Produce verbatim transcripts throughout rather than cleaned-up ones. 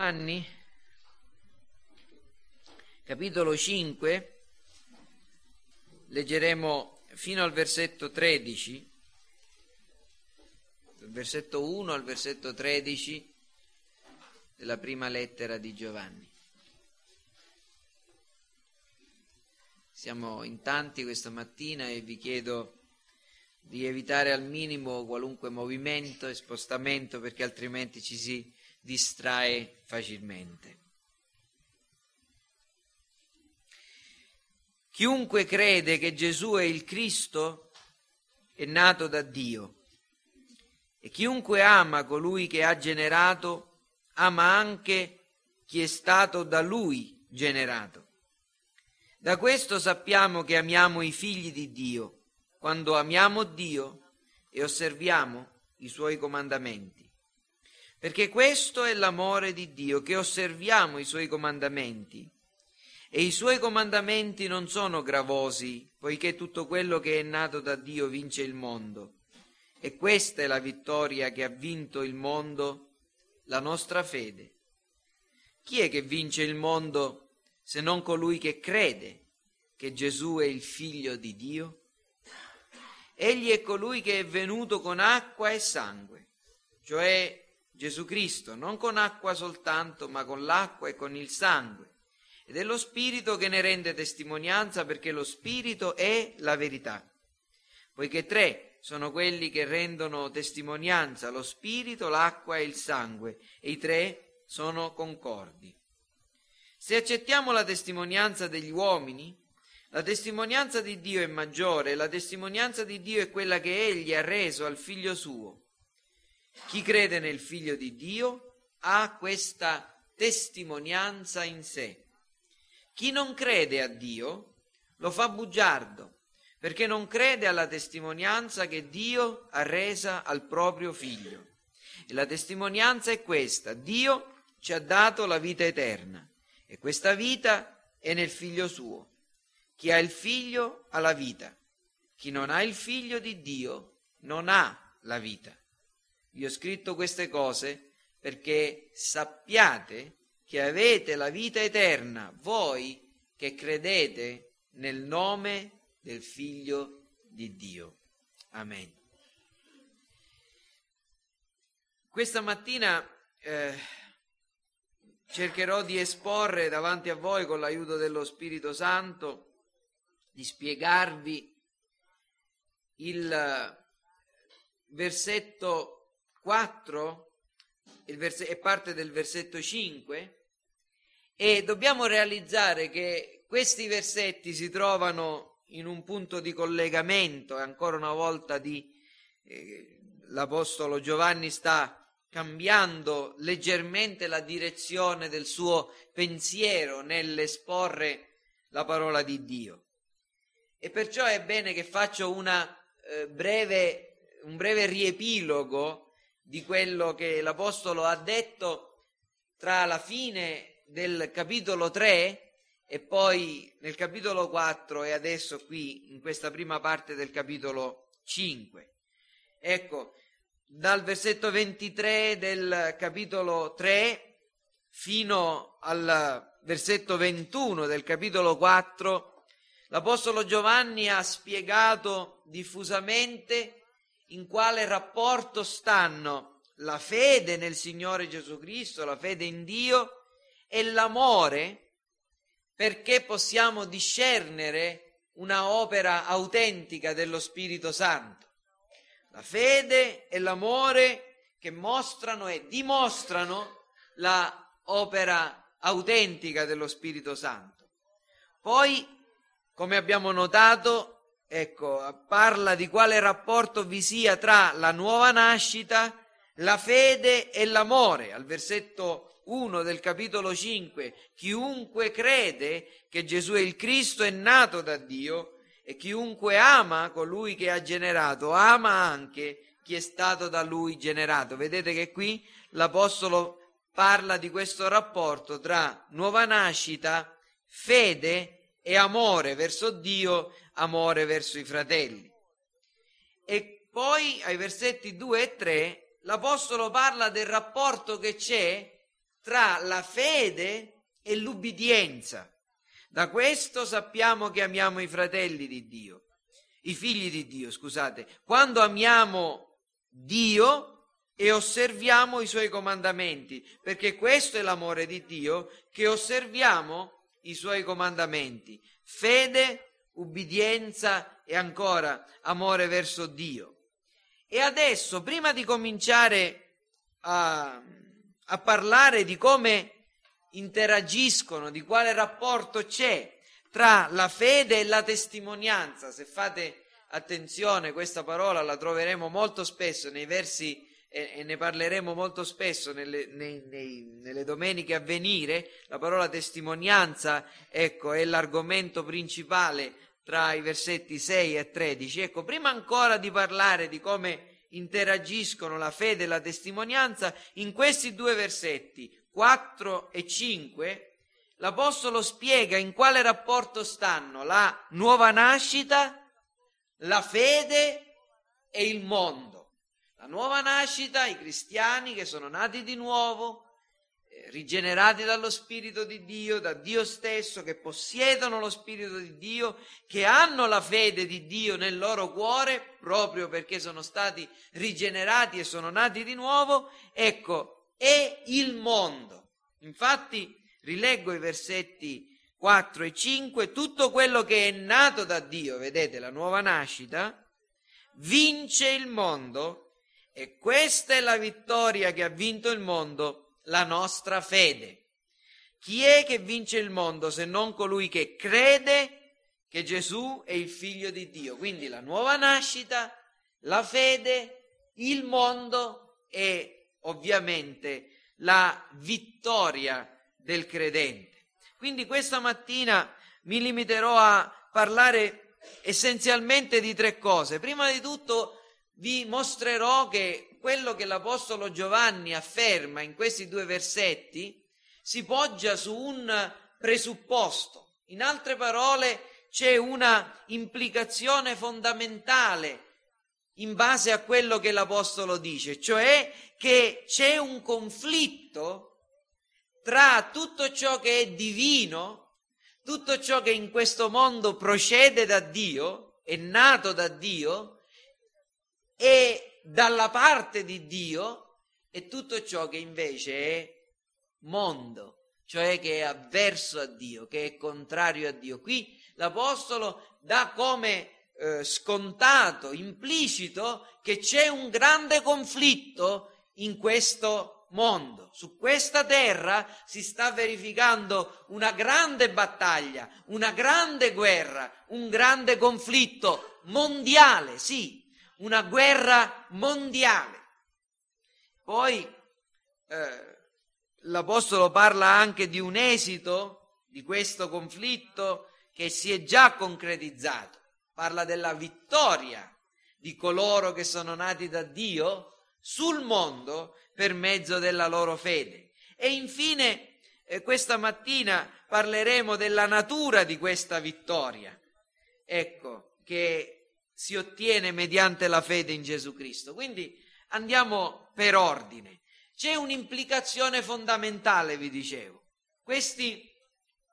anni, capitolo cinque, leggeremo fino al versetto tredici, dal versetto uno al versetto tredici della prima lettera di Giovanni. Siamo in tanti questa mattina e vi chiedo di evitare al minimo qualunque movimento e spostamento, perché altrimenti ci si distrae facilmente. Chiunque crede che Gesù è il Cristo è nato da Dio, e chiunque ama colui che ha generato ama anche chi è stato da lui generato. Da questo sappiamo che amiamo i figli di Dio, quando amiamo Dio e osserviamo i Suoi comandamenti. Perché questo è l'amore di Dio, che osserviamo i Suoi comandamenti. E i Suoi comandamenti non sono gravosi, poiché tutto quello che è nato da Dio vince il mondo. E questa è la vittoria che ha vinto il mondo, la nostra fede. Chi è che vince il mondo se non colui che crede che Gesù è il Figlio di Dio? Egli è colui che è venuto con acqua e sangue, cioè Gesù Cristo, non con acqua soltanto, ma con l'acqua e con il sangue. Ed è lo Spirito che ne rende testimonianza, perché lo Spirito è la verità. Poiché tre sono quelli che rendono testimonianza, lo Spirito, l'acqua e il sangue, e i tre sono concordi. Se accettiamo la testimonianza degli uomini, la testimonianza di Dio è maggiore, la testimonianza di Dio è quella che Egli ha reso al Figlio suo. Chi crede nel Figlio di Dio ha questa testimonianza in sé. Chi non crede a Dio lo fa bugiardo, perché non crede alla testimonianza che Dio ha resa al proprio Figlio. E la testimonianza è questa: Dio ci ha dato la vita eterna, e questa vita è nel Figlio suo. Chi ha il Figlio ha la vita, chi non ha il Figlio di Dio non ha la vita. Vi ho scritto queste cose perché sappiate che avete la vita eterna, voi che credete nel nome del Figlio di Dio. Amen. Questa mattina eh, cercherò di esporre davanti a voi, con l'aiuto dello Spirito Santo, di spiegarvi il versetto quattro il verse- e parte del versetto cinque, e dobbiamo realizzare che questi versetti si trovano in un punto di collegamento, e ancora una volta di, eh, l'Apostolo Giovanni sta cambiando leggermente la direzione del suo pensiero nell'esporre la parola di Dio. E perciò è bene che faccio una eh, breve, un breve riepilogo di quello che l'Apostolo ha detto tra la fine del capitolo tre e poi nel capitolo quattro, e adesso qui in questa prima parte del capitolo cinque. Ecco, dal versetto ventitré del capitolo tre fino al versetto ventuno del capitolo quattro, l'Apostolo Giovanni ha spiegato diffusamente in quale rapporto stanno la fede nel Signore Gesù Cristo, la fede in Dio, e l'amore, perché possiamo discernere una opera autentica dello Spirito Santo. La fede e l'amore che mostrano e dimostrano la opera autentica dello Spirito Santo. Poi, come abbiamo notato, ecco, parla di quale rapporto vi sia tra la nuova nascita, la fede e l'amore. Al versetto uno del capitolo cinque, chiunque crede che Gesù è il Cristo è nato da Dio, e chiunque ama colui che ha generato, ama anche chi è stato da lui generato. Vedete che qui l'Apostolo parla di questo rapporto tra nuova nascita, fede e amore verso Dio, amore verso i fratelli. E poi ai versetti due e tre l'Apostolo parla del rapporto che c'è tra la fede e l'ubbidienza. Da questo sappiamo che amiamo i fratelli di Dio, i figli di Dio, scusate, quando amiamo Dio e osserviamo i suoi comandamenti, perché questo è l'amore di Dio, che osserviamo i suoi comandamenti. Fede, ubbidienza e ancora amore verso Dio. E adesso, prima di cominciare a, a parlare di come interagiscono, di quale rapporto c'è tra la fede e la testimonianza, se fate attenzione, questa parola la troveremo molto spesso nei versi eh, e ne parleremo molto spesso nelle, nei, nei, nelle domeniche a venire. La parola testimonianza, ecco, è l'argomento principale tra i versetti sei e tredici. Ecco, prima ancora di parlare di come interagiscono la fede e la testimonianza, in questi due versetti quattro e cinque l'Apostolo spiega in quale rapporto stanno la nuova nascita, la fede e il mondo. La nuova nascita, i cristiani che sono nati di nuovo, eh, rigenerati dallo Spirito di Dio, da Dio stesso, che possiedono lo Spirito di Dio, che hanno la fede di Dio nel loro cuore, proprio perché sono stati rigenerati e sono nati di nuovo, ecco, e il mondo. Infatti, rileggo i versetti quattro e cinque, tutto quello che è nato da Dio, vedete, la nuova nascita, vince il mondo, e questa è la vittoria che ha vinto il mondo, la nostra fede. Chi è che vince il mondo se non colui che crede che Gesù è il figlio di Dio? Quindi la nuova nascita, la fede, il mondo e ovviamente la vittoria del credente. Quindi questa mattina mi limiterò a parlare essenzialmente di tre cose. Prima di tutto vi mostrerò che quello che l'Apostolo Giovanni afferma in questi due versetti si poggia su un presupposto. In altre parole, c'è una implicazione fondamentale in base a quello che l'Apostolo dice, cioè che c'è un conflitto tra tutto ciò che è divino, tutto ciò che in questo mondo procede da Dio, è nato da Dio, e dalla parte di Dio, e tutto ciò che invece è mondo, cioè che è avverso a Dio, che è contrario a Dio. Qui l'Apostolo dà come eh, scontato, implicito, che c'è un grande conflitto in questo mondo. Su questa terra si sta verificando una grande battaglia, una grande guerra, un grande conflitto mondiale, sì, una guerra mondiale. Poi eh, l'Apostolo parla anche di un esito di questo conflitto che si è già concretizzato, parla della vittoria di coloro che sono nati da Dio sul mondo per mezzo della loro fede. E infine eh, questa mattina parleremo della natura di questa vittoria, ecco, che si ottiene mediante la fede in Gesù Cristo. Quindi andiamo per ordine. C'è un'implicazione fondamentale, vi dicevo. Questi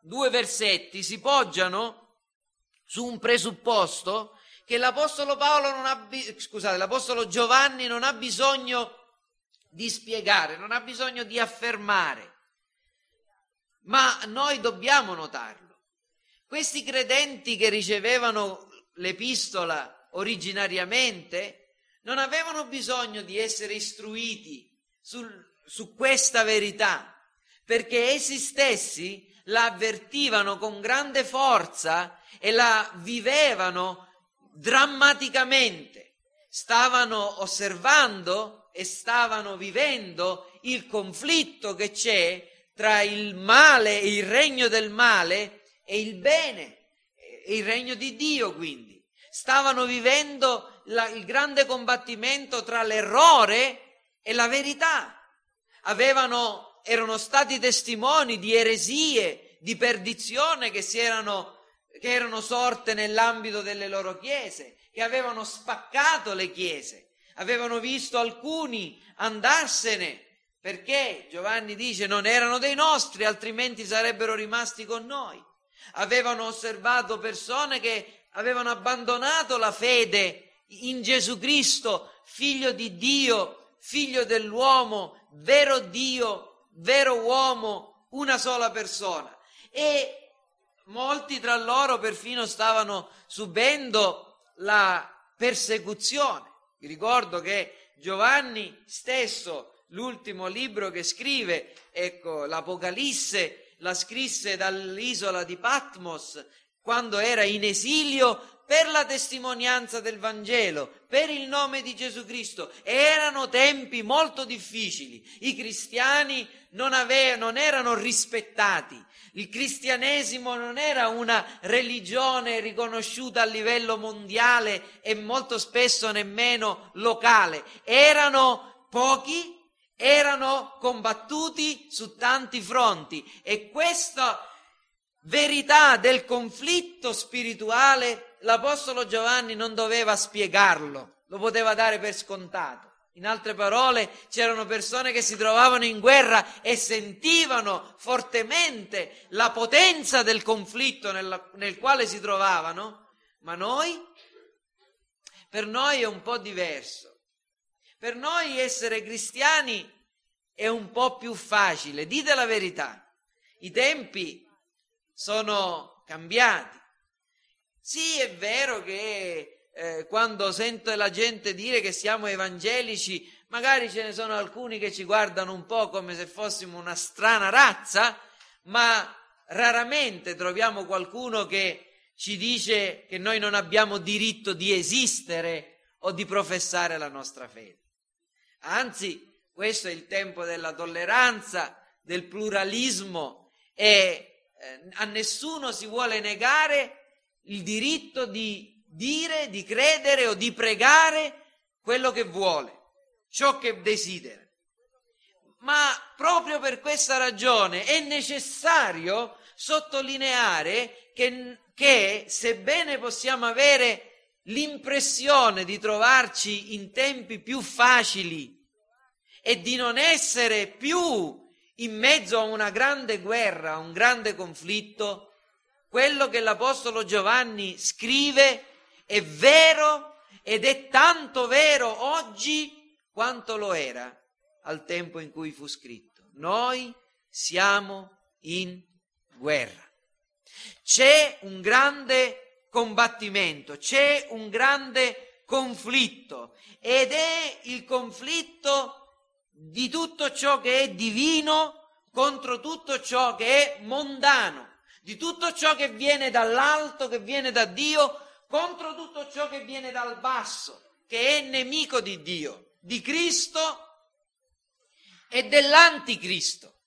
due versetti si poggiano su un presupposto che l'Apostolo Paolo non ha, scusate, l'Apostolo Giovanni non ha bisogno di spiegare, non ha bisogno di affermare, ma noi dobbiamo notarlo. Questi credenti che ricevevano l'epistola originariamente non avevano bisogno di essere istruiti sul, su questa verità, perché essi stessi la avvertivano con grande forza e la vivevano drammaticamente. Stavano osservando e stavano vivendo il conflitto che c'è tra il male, il regno del male, e il bene, e il regno di Dio. Quindi stavano vivendo la, il grande combattimento tra l'errore e la verità. Avevano, erano stati testimoni di eresie, di perdizione che si erano, che erano sorte nell'ambito delle loro chiese, che avevano spaccato le chiese. Avevano visto alcuni andarsene Perché Giovanni dice non erano dei nostri, altrimenti sarebbero rimasti con noi. Avevano osservato persone che avevano abbandonato la fede in Gesù Cristo, figlio di Dio, figlio dell'uomo, vero Dio, vero uomo, una sola persona. E molti tra loro perfino stavano subendo la persecuzione. Vi ricordo che Giovanni stesso, l'ultimo libro che scrive, ecco, l'Apocalisse, la scrisse dall'isola di Patmos quando era in esilio per la testimonianza del Vangelo, per il nome di Gesù Cristo. Erano tempi molto difficili, i cristiani non, avevano, non erano rispettati, il cristianesimo non era una religione riconosciuta a livello mondiale e molto spesso nemmeno locale, erano pochi, erano combattuti su tanti fronti, e questa verità del conflitto spirituale l'apostolo Giovanni non doveva spiegarlo, lo poteva dare per scontato. In altre parole, c'erano persone che si trovavano in guerra e sentivano fortemente la potenza del conflitto nella, nel quale si trovavano, ma noi, per noi è un po' diverso. Per noi essere cristiani è un po' più facile, dite la verità, i tempi sono cambiati. Sì, è vero che eh, quando sento la gente dire che siamo evangelici, magari ce ne sono alcuni che ci guardano un po' come se fossimo una strana razza, ma raramente troviamo qualcuno che ci dice che noi non abbiamo diritto di esistere o di professare la nostra fede. Anzi, questo è il tempo della tolleranza, del pluralismo, e a nessuno si vuole negare il diritto di dire, di credere o di pregare quello che vuole, ciò che desidera. Ma proprio per questa ragione è necessario sottolineare che, che sebbene possiamo avere l'impressione di trovarci in tempi più facili e di non essere più in mezzo a una grande guerra, a un grande conflitto, quello che l'apostolo Giovanni scrive è vero ed è tanto vero oggi quanto lo era al tempo in cui fu scritto. Noi siamo in guerra. C'è un grande combattimento, c'è un grande conflitto, ed è il conflitto di tutto ciò che è divino contro tutto ciò che è mondano, di tutto ciò che viene dall'alto, che viene da Dio, contro tutto ciò che viene dal basso, che è nemico di Dio, di Cristo e dell'anticristo,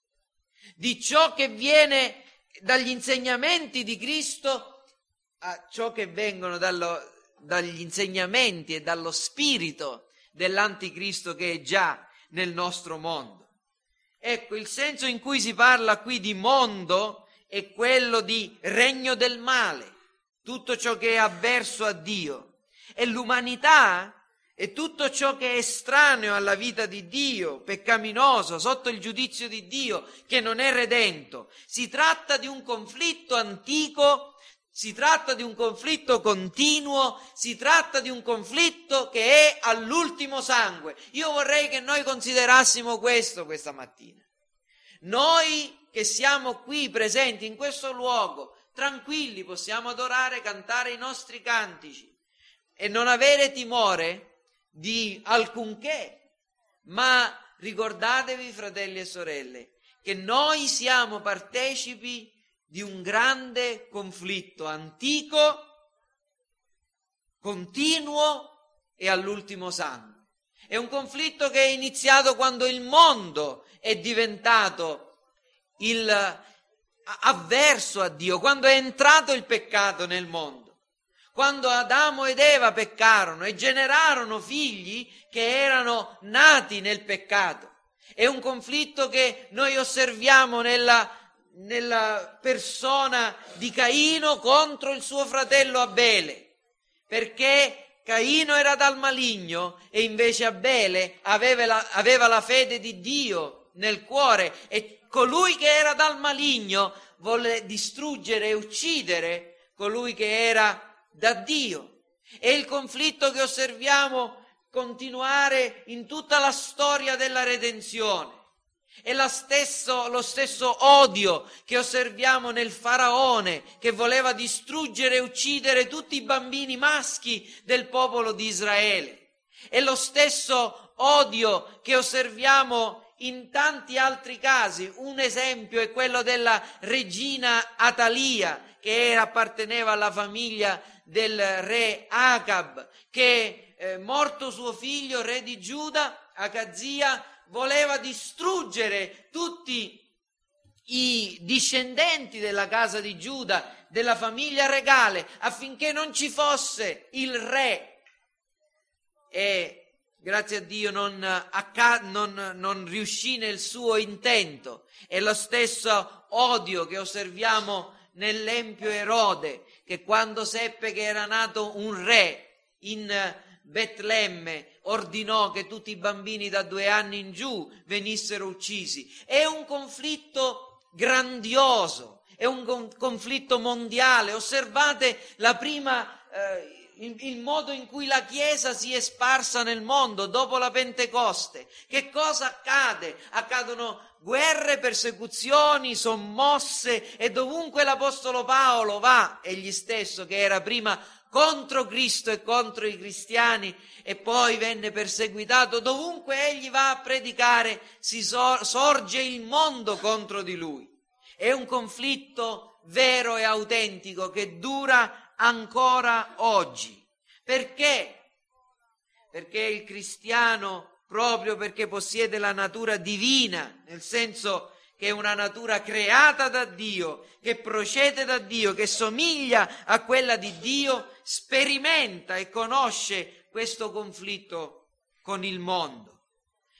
di ciò che viene dagli insegnamenti di Cristo a ciò che vengono dallo, dagli insegnamenti e dallo spirito dell'anticristo che è già nel nostro mondo. Ecco, il senso in cui si parla qui di mondo è quello di regno del male, tutto ciò che è avverso a Dio, e l'umanità è tutto ciò che è estraneo alla vita di Dio, peccaminoso, sotto il giudizio di Dio, che non è redento. Si tratta di un conflitto antico, si tratta di un conflitto continuo, si tratta di un conflitto che è all'ultimo sangue. Io vorrei che noi considerassimo questo questa mattina. Noi che siamo qui presenti in questo luogo, tranquilli, possiamo adorare, cantare i nostri cantici e non avere timore di alcunché. Ma ricordatevi, fratelli e sorelle, che noi siamo partecipi di un grande conflitto antico, continuo e all'ultimo sangue. È un conflitto che è iniziato quando il mondo è diventato il avverso a Dio, quando è entrato il peccato nel mondo, quando Adamo ed Eva peccarono e generarono figli che erano nati nel peccato. È un conflitto che noi osserviamo nella nella persona di Caino contro il suo fratello Abele, perché Caino era dal maligno e invece Abele aveva la, aveva la fede di Dio nel cuore, e colui che era dal maligno volle distruggere e uccidere colui che era da Dio. E il conflitto che osserviamo continuare in tutta la storia della redenzione è la stesso, lo stesso odio che osserviamo nel faraone, che voleva distruggere e uccidere tutti i bambini maschi del popolo di Israele. È lo stesso odio che osserviamo in tanti altri casi. Un esempio è quello della regina Atalia, che era, apparteneva alla famiglia del re Acab, che eh, morto suo figlio, re di Giuda, Acazia, voleva distruggere tutti i discendenti della casa di Giuda, della famiglia regale, affinché non ci fosse il re. E grazie a Dio non, acca- non, non riuscì nel suo intento. È lo stesso odio che osserviamo nell'empio Erode, che quando seppe che era nato un re in Betlemme, ordinò che tutti i bambini da due anni in giù venissero uccisi. È un conflitto grandioso, è un conflitto mondiale. Osservate la prima... Eh, il modo in cui la Chiesa si è sparsa nel mondo dopo la Pentecoste. Che cosa accade? Accadono guerre, persecuzioni, sommosse, e dovunque l'Apostolo Paolo va, egli stesso che era prima contro Cristo e contro i cristiani e poi venne perseguitato, dovunque egli va a predicare si sor- sorge il mondo contro di lui. È un conflitto vero e autentico che dura ancora oggi. Perché? Perché il cristiano, proprio perché possiede la natura divina, nel senso che è una natura creata da Dio, che procede da Dio, che somiglia a quella di Dio, sperimenta e conosce questo conflitto con il mondo.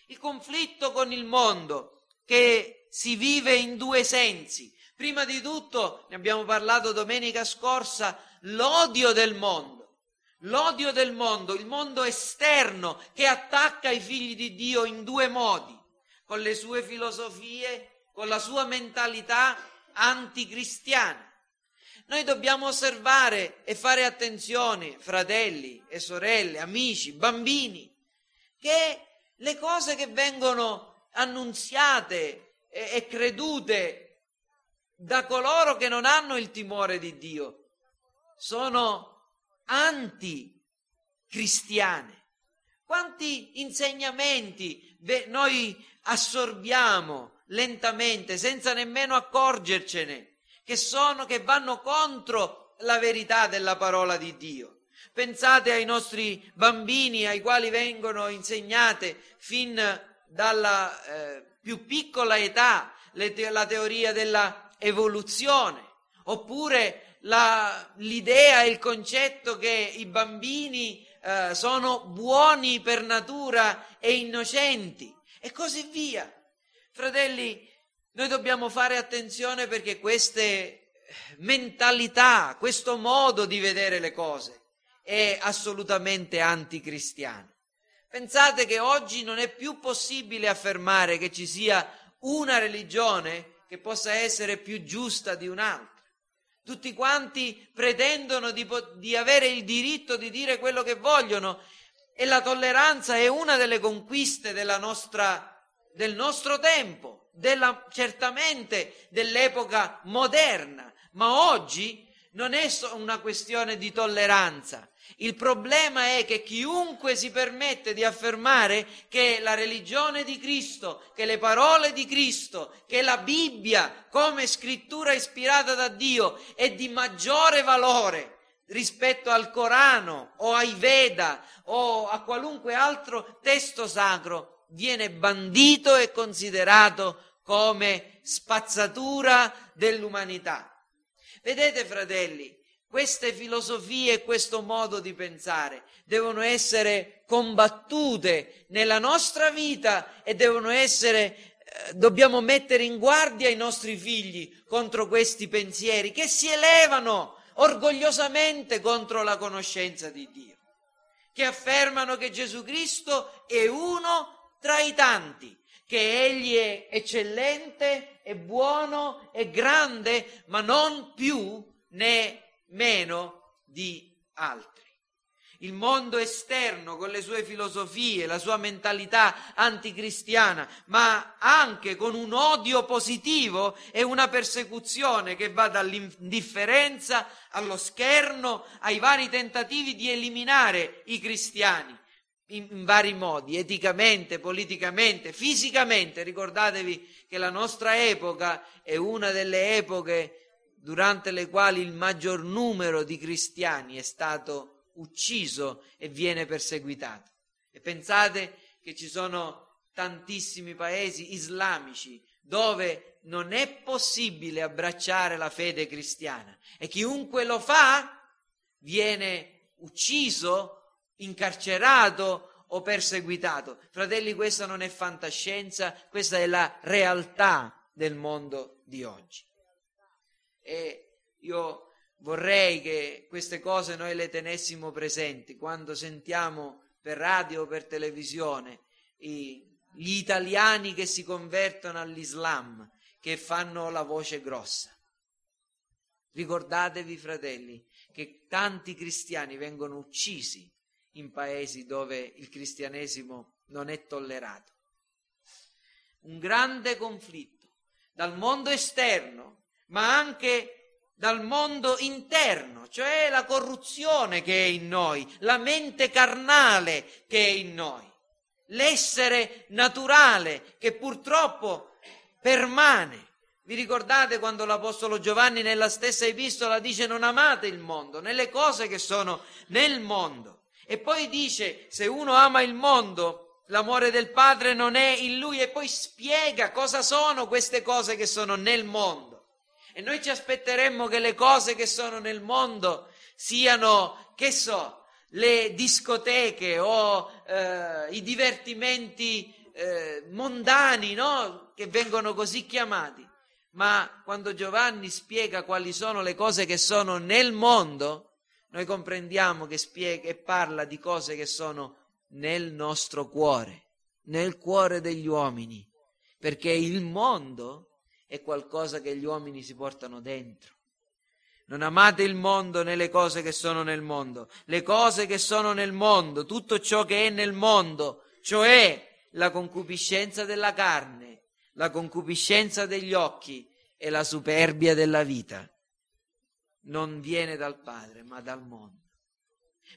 Il conflitto con il mondo che si vive in due sensi. Prima di tutto, ne abbiamo parlato domenica scorsa, l'odio del mondo, l'odio del mondo, il mondo esterno che attacca i figli di Dio in due modi, con le sue filosofie, con la sua mentalità anticristiana. Noi dobbiamo osservare e fare attenzione, fratelli e sorelle, amici, bambini, che le cose che vengono annunziate e, e credute da coloro che non hanno il timore di Dio sono anticristiane. Quanti insegnamenti noi assorbiamo lentamente senza nemmeno accorgercene, che sono che vanno contro la verità della parola di Dio. Pensate ai nostri bambini, ai quali vengono insegnate fin dalla eh, più piccola età le te- la teoria della evoluzione, oppure La, l'idea e il concetto che i bambini eh, sono buoni per natura e innocenti, e così via. Fratelli, noi dobbiamo fare attenzione, perché queste mentalità, questo modo di vedere le cose è assolutamente anticristiano. Pensate che oggi non è più possibile affermare che ci sia una religione che possa essere più giusta di un'altra. Tutti quanti pretendono di, di avere il diritto di dire quello che vogliono, e la tolleranza è una delle conquiste della nostra, del nostro tempo, della, certamente dell'epoca moderna, ma oggi non è solo una questione di tolleranza. Il problema è che chiunque si permette di affermare che la religione di Cristo, che le parole di Cristo, che la Bibbia come scrittura ispirata da Dio è di maggiore valore rispetto al Corano o ai Veda o a qualunque altro testo sacro, viene bandito e considerato come spazzatura dell'umanità. Vedete, fratelli, queste filosofie e questo modo di pensare devono essere combattute nella nostra vita e devono essere, eh, dobbiamo mettere in guardia i nostri figli contro questi pensieri che si elevano orgogliosamente contro la conoscenza di Dio, che affermano che Gesù Cristo è uno tra i tanti, che egli è eccellente, è buono, è grande, ma non più né meno di altri. Il mondo esterno con le sue filosofie, la sua mentalità anticristiana, ma anche con un odio positivo e una persecuzione che va dall'indifferenza allo scherno, ai vari tentativi di eliminare i cristiani in vari modi, eticamente, politicamente, fisicamente. Ricordatevi che la nostra epoca è una delle epoche durante le quali il maggior numero di cristiani è stato ucciso e viene perseguitato. E pensate che ci sono tantissimi paesi islamici dove non è possibile abbracciare la fede cristiana e chiunque lo fa viene ucciso, incarcerato o perseguitato. Fratelli, questa non è fantascienza, questa è la realtà del mondo di oggi. E io vorrei che queste cose noi le tenessimo presenti quando sentiamo per radio o per televisione i, gli italiani che si convertono all'Islam, che fanno la voce grossa. Ricordatevi, fratelli, che tanti cristiani vengono uccisi in paesi dove il cristianesimo non è tollerato. Un grande conflitto dal mondo esterno, ma anche dal mondo interno, cioè la corruzione che è in noi, la mente carnale che è in noi, l'essere naturale che purtroppo permane. Vi ricordate quando l'Apostolo Giovanni nella stessa epistola dice: non amate il mondo, né le cose che sono nel mondo. E poi dice: se uno ama il mondo, l'amore del Padre non è in lui. E poi spiega cosa sono queste cose che sono nel mondo. E noi ci aspetteremmo che le cose che sono nel mondo siano, che so, le discoteche o eh, i divertimenti eh, mondani, no? Che vengono così chiamati. Ma quando Giovanni spiega quali sono le cose che sono nel mondo, noi comprendiamo che spiega e parla di cose che sono nel nostro cuore, nel cuore degli uomini, perché il mondo è qualcosa che gli uomini si portano dentro. Non amate il mondo né le cose che sono nel mondo. Le cose che sono nel mondo, tutto ciò che è nel mondo, cioè la concupiscenza della carne, la concupiscenza degli occhi e la superbia della vita, non viene dal Padre, ma dal mondo.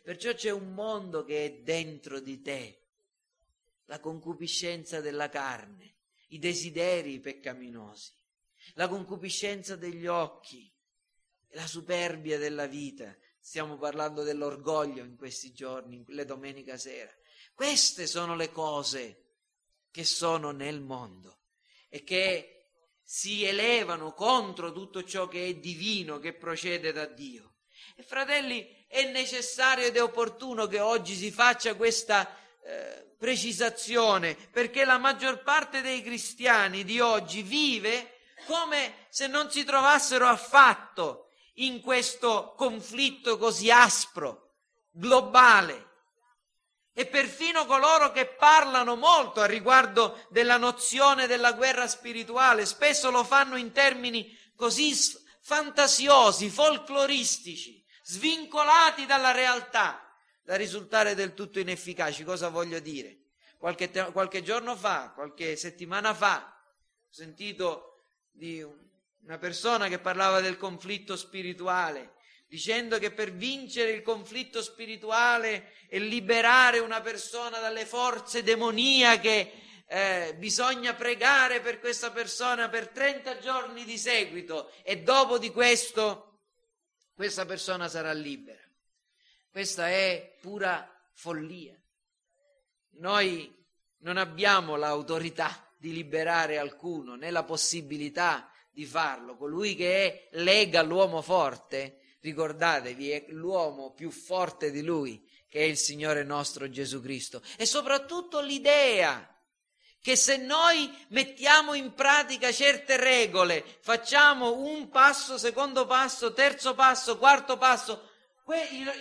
Perciò c'è un mondo che è dentro di te, la concupiscenza della carne, i desideri peccaminosi, la concupiscenza degli occhi, la superbia della vita. Stiamo parlando dell'orgoglio in questi giorni, le domenica sera. Queste sono le cose che sono nel mondo e che si elevano contro tutto ciò che è divino, che procede da Dio. E fratelli, è necessario ed è opportuno che oggi si faccia questa eh, precisazione, perché la maggior parte dei cristiani di oggi vive come se non si trovassero affatto in questo conflitto così aspro, globale. E perfino coloro che parlano molto a riguardo della nozione della guerra spirituale, spesso lo fanno in termini così fantasiosi, folcloristici, svincolati dalla realtà, da risultare del tutto inefficaci. Cosa voglio dire? Qualche, te- qualche giorno fa, qualche settimana fa, ho sentito di una persona che parlava del conflitto spirituale, dicendo che per vincere il conflitto spirituale e liberare una persona dalle forze demoniache eh, bisogna pregare per questa persona per trenta giorni di seguito e dopo di questo questa persona sarà libera. Questa è pura follia. Noi non abbiamo l'autorità di liberare alcuno, né la possibilità di farlo. Colui che è lega l'uomo forte, ricordatevi, è l'uomo più forte di lui, che è il Signore nostro Gesù Cristo. E soprattutto l'idea che se noi mettiamo in pratica certe regole, facciamo un passo, secondo passo, terzo passo, quarto passo,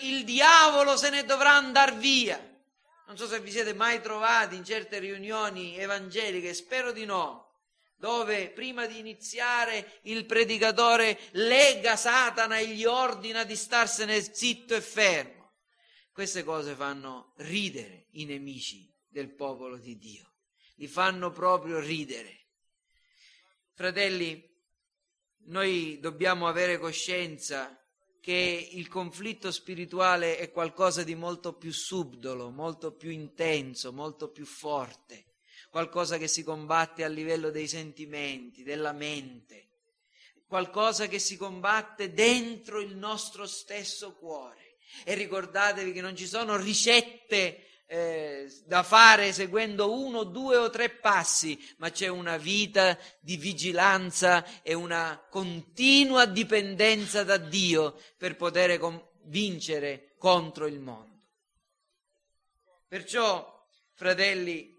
il diavolo se ne dovrà andar via. Non so se vi siete mai trovati in certe riunioni evangeliche, spero di no, dove prima di iniziare il predicatore lega Satana e gli ordina di starsene zitto e fermo. Queste cose fanno ridere i nemici del popolo di Dio, li fanno proprio ridere. Fratelli, noi dobbiamo avere coscienza che il conflitto spirituale è qualcosa di molto più subdolo, molto più intenso, molto più forte, qualcosa che si combatte a livello dei sentimenti, della mente, qualcosa che si combatte dentro il nostro stesso cuore. E ricordatevi che non ci sono ricette eh, da fare seguendo uno, due o tre passi, ma c'è una vita di vigilanza e una continua dipendenza da Dio per poter com- vincere contro il mondo. Perciò, fratelli,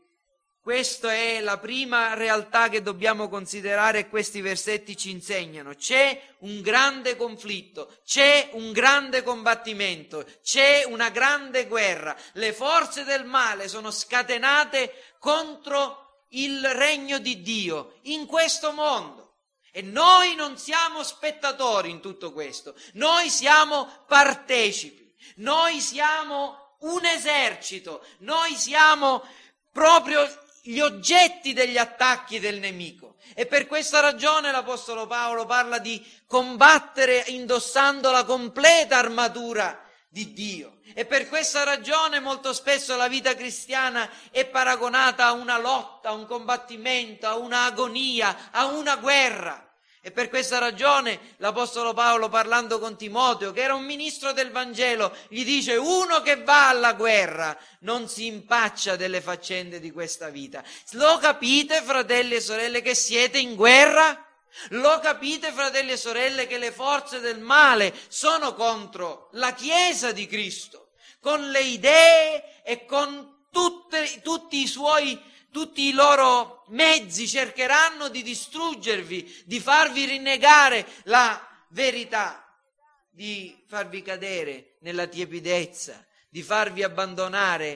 questa è la prima realtà che dobbiamo considerare e questi versetti ci insegnano. C'è un grande conflitto, c'è un grande combattimento, c'è una grande guerra. Le forze del male sono scatenate contro il regno di Dio in questo mondo. E noi non siamo spettatori in tutto questo, noi siamo partecipi, noi siamo un esercito, noi siamo proprio gli oggetti degli attacchi del nemico. E per questa ragione l'Apostolo Paolo parla di combattere indossando la completa armatura di Dio. E per questa ragione molto spesso la vita cristiana è paragonata a una lotta, a un combattimento, a un'agonia, a una guerra. E per questa ragione l'Apostolo Paolo, parlando con Timoteo, che era un ministro del Vangelo, gli dice: uno che va alla guerra non si impaccia delle faccende di questa vita. Lo capite, fratelli e sorelle, che siete in guerra? Lo capite, fratelli e sorelle, che le forze del male sono contro la Chiesa di Cristo, con le idee e con tutte, tutti i suoi Tutti i loro mezzi cercheranno di distruggervi, di farvi rinnegare la verità, di farvi cadere nella tiepidezza, di farvi abbandonare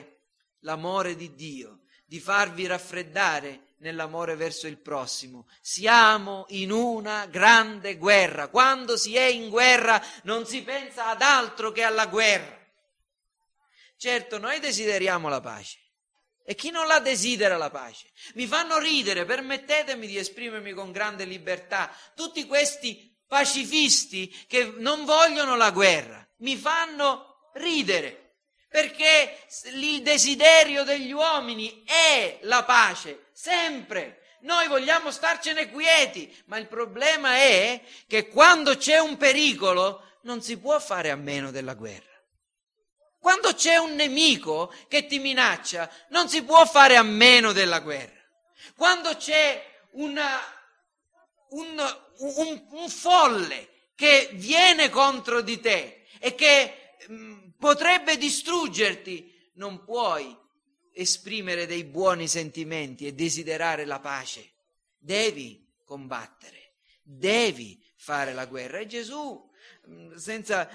l'amore di Dio, di farvi raffreddare nell'amore verso il prossimo. Siamo in una grande guerra. Quando si è in guerra non si pensa ad altro che alla guerra. Certo, noi desideriamo la pace. E chi non la desidera la pace? Mi fanno ridere, permettetemi di esprimermi con grande libertà, tutti questi pacifisti che non vogliono la guerra. Mi fanno ridere, perché il desiderio degli uomini è la pace, sempre. Noi vogliamo starcene quieti, ma il problema è che quando c'è un pericolo non si può fare a meno della guerra. Quando c'è un nemico che ti minaccia, non si può fare a meno della guerra. Quando c'è una, un, un, un folle che viene contro di te e che mh, potrebbe distruggerti, non puoi esprimere dei buoni sentimenti e desiderare la pace. Devi combattere, devi fare la guerra. E Gesù, senza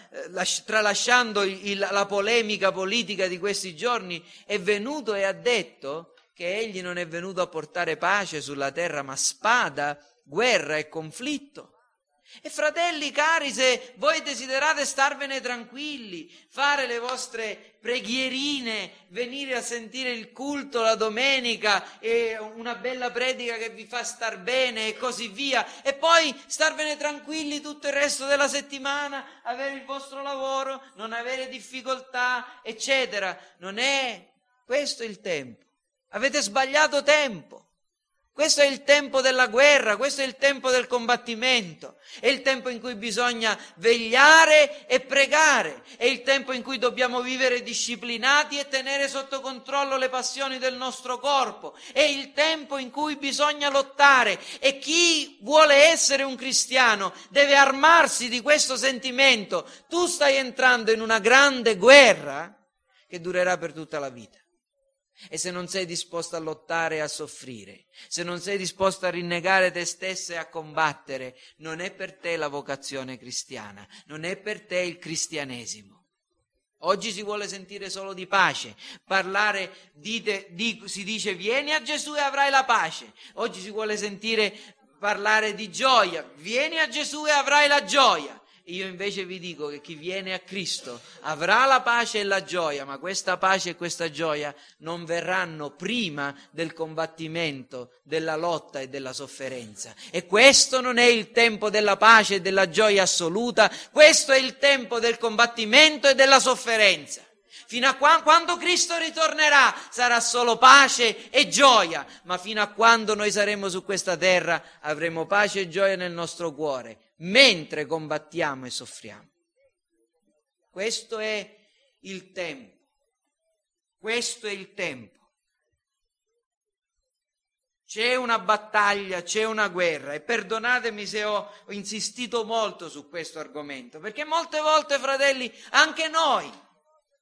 tralasciando il, la polemica politica di questi giorni, è venuto e ha detto che egli non è venuto a portare pace sulla terra, ma spada, guerra e conflitto. E fratelli cari, se voi desiderate starvene tranquilli, fare le vostre preghierine, venire a sentire il culto la domenica e una bella predica che vi fa star bene e così via, e poi starvene tranquilli tutto il resto della settimana, avere il vostro lavoro, non avere difficoltà, eccetera, non è questo il tempo. Avete sbagliato tempo. Questo è il tempo della guerra, questo è il tempo del combattimento, è il tempo in cui bisogna vegliare e pregare, è il tempo in cui dobbiamo vivere disciplinati e tenere sotto controllo le passioni del nostro corpo, è il tempo in cui bisogna lottare, e chi vuole essere un cristiano deve armarsi di questo sentimento. Tu stai entrando in una grande guerra che durerà per tutta la vita. E se non sei disposto a lottare e a soffrire, se non sei disposto a rinnegare te stesso e a combattere, non è per te la vocazione cristiana, non è per te il cristianesimo. Oggi si vuole sentire solo di pace, parlare di, te, di si dice vieni a Gesù e avrai la pace. Oggi si vuole sentire parlare di gioia, vieni a Gesù e avrai la gioia. Io invece vi dico che chi viene a Cristo avrà la pace e la gioia, ma questa pace e questa gioia non verranno prima del combattimento, della lotta e della sofferenza. E questo non è il tempo della pace e della gioia assoluta, questo è il tempo del combattimento e della sofferenza. Fino a quando, quando Cristo ritornerà sarà solo pace e gioia, ma fino a quando noi saremo su questa terra avremo pace e gioia nel nostro cuore, mentre combattiamo e soffriamo. Questo è il tempo, questo è il tempo. C'è una battaglia, c'è una guerra, e perdonatemi se ho, ho insistito molto su questo argomento, perché molte volte, fratelli, anche noi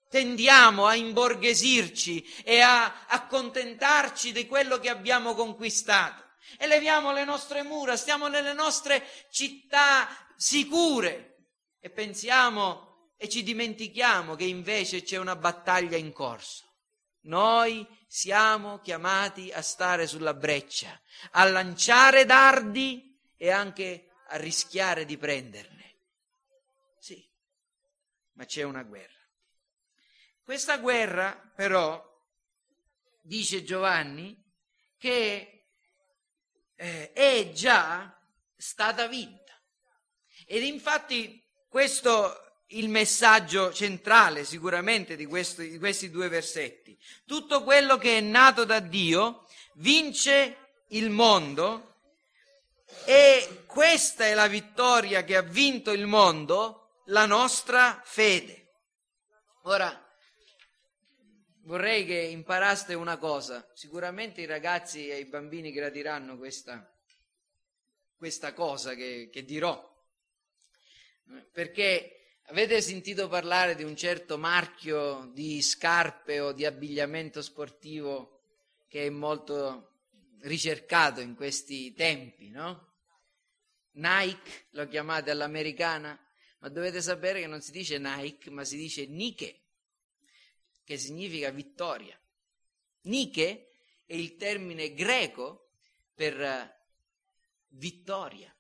tendiamo a imborghesirci e a accontentarci di quello che abbiamo conquistato. Eleviamo le nostre mura, stiamo nelle nostre città sicure e pensiamo e ci dimentichiamo che invece c'è una battaglia in corso. Noi siamo chiamati a stare sulla breccia, a lanciare dardi e anche a rischiare di prenderne. Sì, ma c'è una guerra. Questa guerra, però, dice Giovanni, che eh, è già stata vinta. Ed infatti questo è il messaggio centrale sicuramente di, questo, di questi due versetti. Tutto quello che è nato da Dio vince il mondo, e questa è la vittoria che ha vinto il mondo, la nostra fede. Ora, vorrei che imparaste una cosa, sicuramente i ragazzi e i bambini gradiranno questa, questa cosa che, che dirò, perché avete sentito parlare di un certo marchio di scarpe o di abbigliamento sportivo che è molto ricercato in questi tempi, no? Nike, lo chiamate all'americana, ma dovete sapere che non si dice Nike, ma si dice Nike, che significa vittoria. Nike è il termine greco per vittoria,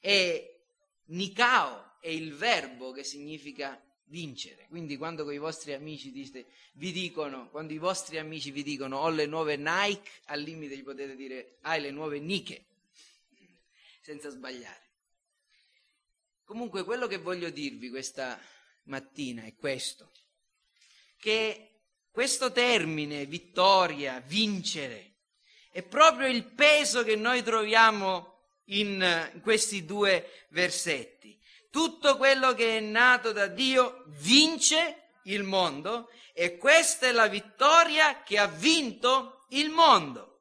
e nikao è il verbo che significa vincere. Quindi quando con i vostri amici dite, vi dicono, quando i vostri amici vi dicono ho le nuove Nike, al limite gli potete dire hai le nuove Nike, senza sbagliare. Comunque quello che voglio dirvi questa mattina è questo, che questo termine vittoria, vincere, è proprio il peso che noi troviamo in questi due versetti. Tutto quello che è nato da Dio vince il mondo, e questa è la vittoria che ha vinto il mondo,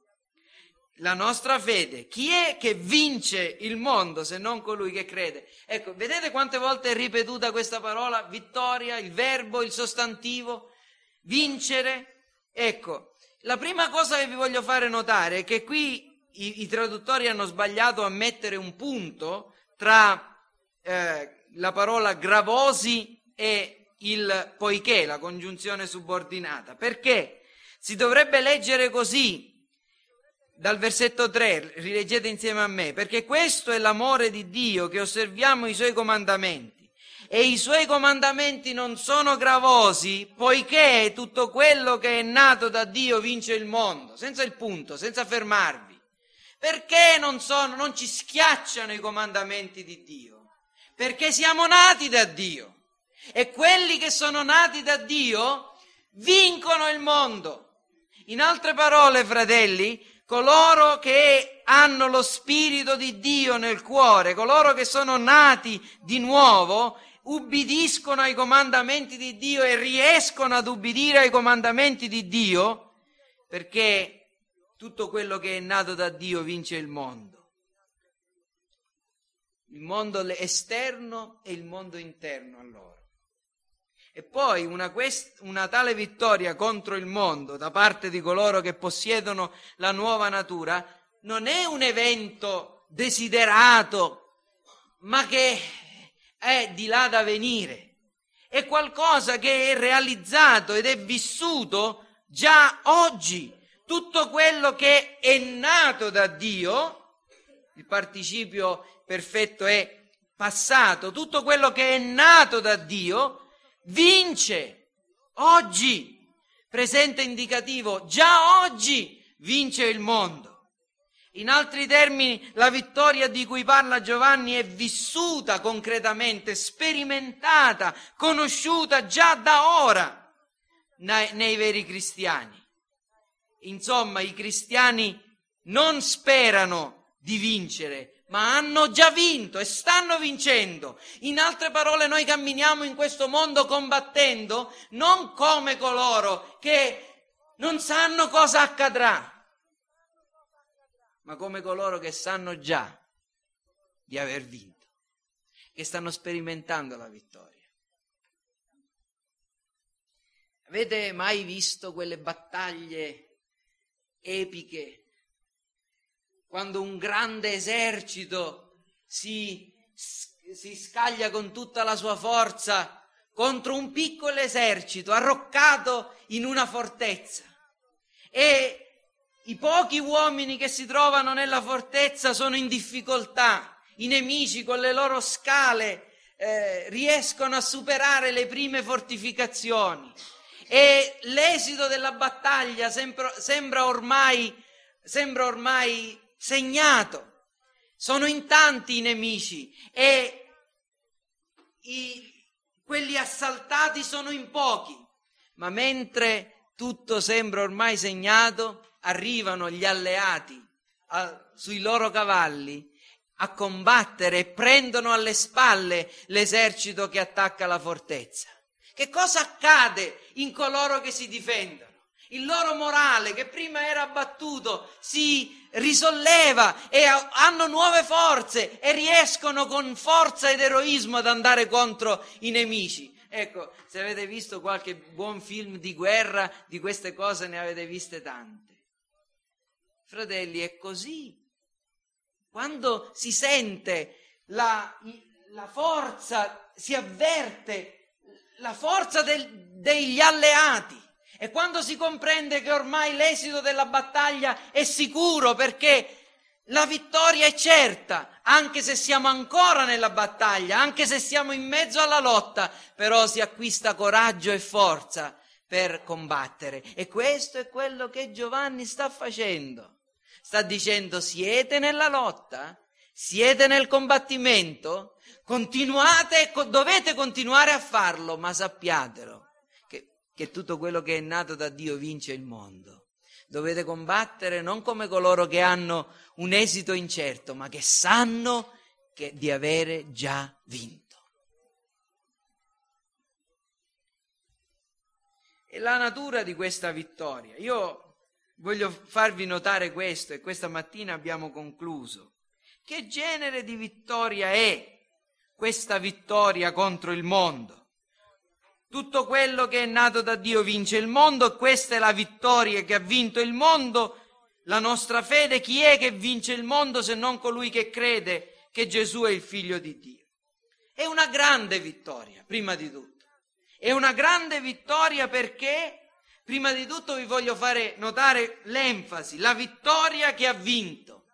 la nostra fede. Chi è che vince il mondo se non colui che crede? Ecco, vedete quante volte è ripetuta questa parola, vittoria, il verbo, il sostantivo. Vincere. Ecco, la prima cosa che vi voglio fare notare è che qui i, i traduttori hanno sbagliato a mettere un punto tra eh, la parola gravosi e il poiché, la congiunzione subordinata, perché si dovrebbe leggere così dal versetto tre, rileggete insieme a me: perché questo è l'amore di Dio, che osserviamo i suoi comandamenti. E i suoi comandamenti non sono gravosi, poiché tutto quello che è nato da Dio vince il mondo. Senza il punto, senza fermarvi. Perché non sono, non ci schiacciano i comandamenti di Dio? Perché siamo nati da Dio. E quelli che sono nati da Dio vincono il mondo. In altre parole, fratelli, coloro che hanno lo Spirito di Dio nel cuore, coloro che sono nati di nuovo, ubbidiscono ai comandamenti di Dio e riescono ad ubbidire ai comandamenti di Dio, perché tutto quello che è nato da Dio vince il mondo. Il mondo esterno e il mondo interno a loro. E poi una, quest- una tale vittoria contro il mondo da parte di coloro che possiedono la nuova natura non è un evento desiderato, ma che è di là da venire. è qualcosa che è realizzato ed è vissuto già oggi. Tutto quello che è nato da Dio, il participio perfetto è passato, tutto quello che è nato da Dio vince oggi. Presente indicativo, già oggi vince il mondo. In altri termini, la vittoria di cui parla Giovanni è vissuta concretamente, sperimentata, conosciuta già da ora nei, nei veri cristiani. Insomma, i cristiani non sperano di vincere, ma hanno già vinto e stanno vincendo. In altre parole, noi camminiamo in questo mondo combattendo non come coloro che non sanno cosa accadrà, ma come coloro che sanno già di aver vinto, che stanno sperimentando la vittoria. Avete mai visto quelle battaglie epiche, quando un grande esercito si, si scaglia con tutta la sua forza contro un piccolo esercito arroccato in una fortezza? E i pochi uomini che si trovano nella fortezza sono in difficoltà, i nemici con le loro scale eh, riescono a superare le prime fortificazioni e l'esito della battaglia sembra, sembra ormai, sembra ormai segnato. Sono in tanti i nemici e i, quelli assaltati sono in pochi, ma mentre tutto sembra ormai segnato, arrivano gli alleati a, sui loro cavalli a combattere e prendono alle spalle l'esercito che attacca la fortezza. Che cosa accade in coloro che si difendono? Il loro morale, che prima era abbattuto, si risolleva e hanno nuove forze e riescono con forza ed eroismo ad andare contro i nemici. Ecco, se avete visto qualche buon film di guerra, di queste cose ne avete viste tante. Fratelli, è così. Quando si sente la, la forza, si avverte la forza del, degli alleati. E quando si comprende che ormai l'esito della battaglia è sicuro perché la vittoria è certa, anche se siamo ancora nella battaglia, anche se siamo in mezzo alla lotta, però si acquista coraggio e forza per combattere. E questo è quello che Giovanni sta facendo. Sta dicendo: siete nella lotta, siete nel combattimento, continuate, dovete continuare a farlo, ma sappiatelo che tutto quello che è nato da Dio vince il mondo. Dovete combattere non come coloro che hanno un esito incerto, ma che sanno che di avere già vinto. E la natura di questa vittoria. Io voglio farvi notare questo, e questa mattina abbiamo concluso. Che genere di vittoria è questa vittoria contro il mondo? Tutto quello che è nato da Dio vince il mondo, questa è la vittoria che ha vinto il mondo, la nostra fede. Chi è che vince il mondo se non colui che crede che Gesù è il Figlio di Dio? È una grande vittoria, prima di tutto. È una grande vittoria perché, prima di tutto vi voglio fare notare l'enfasi, la vittoria che ha vinto.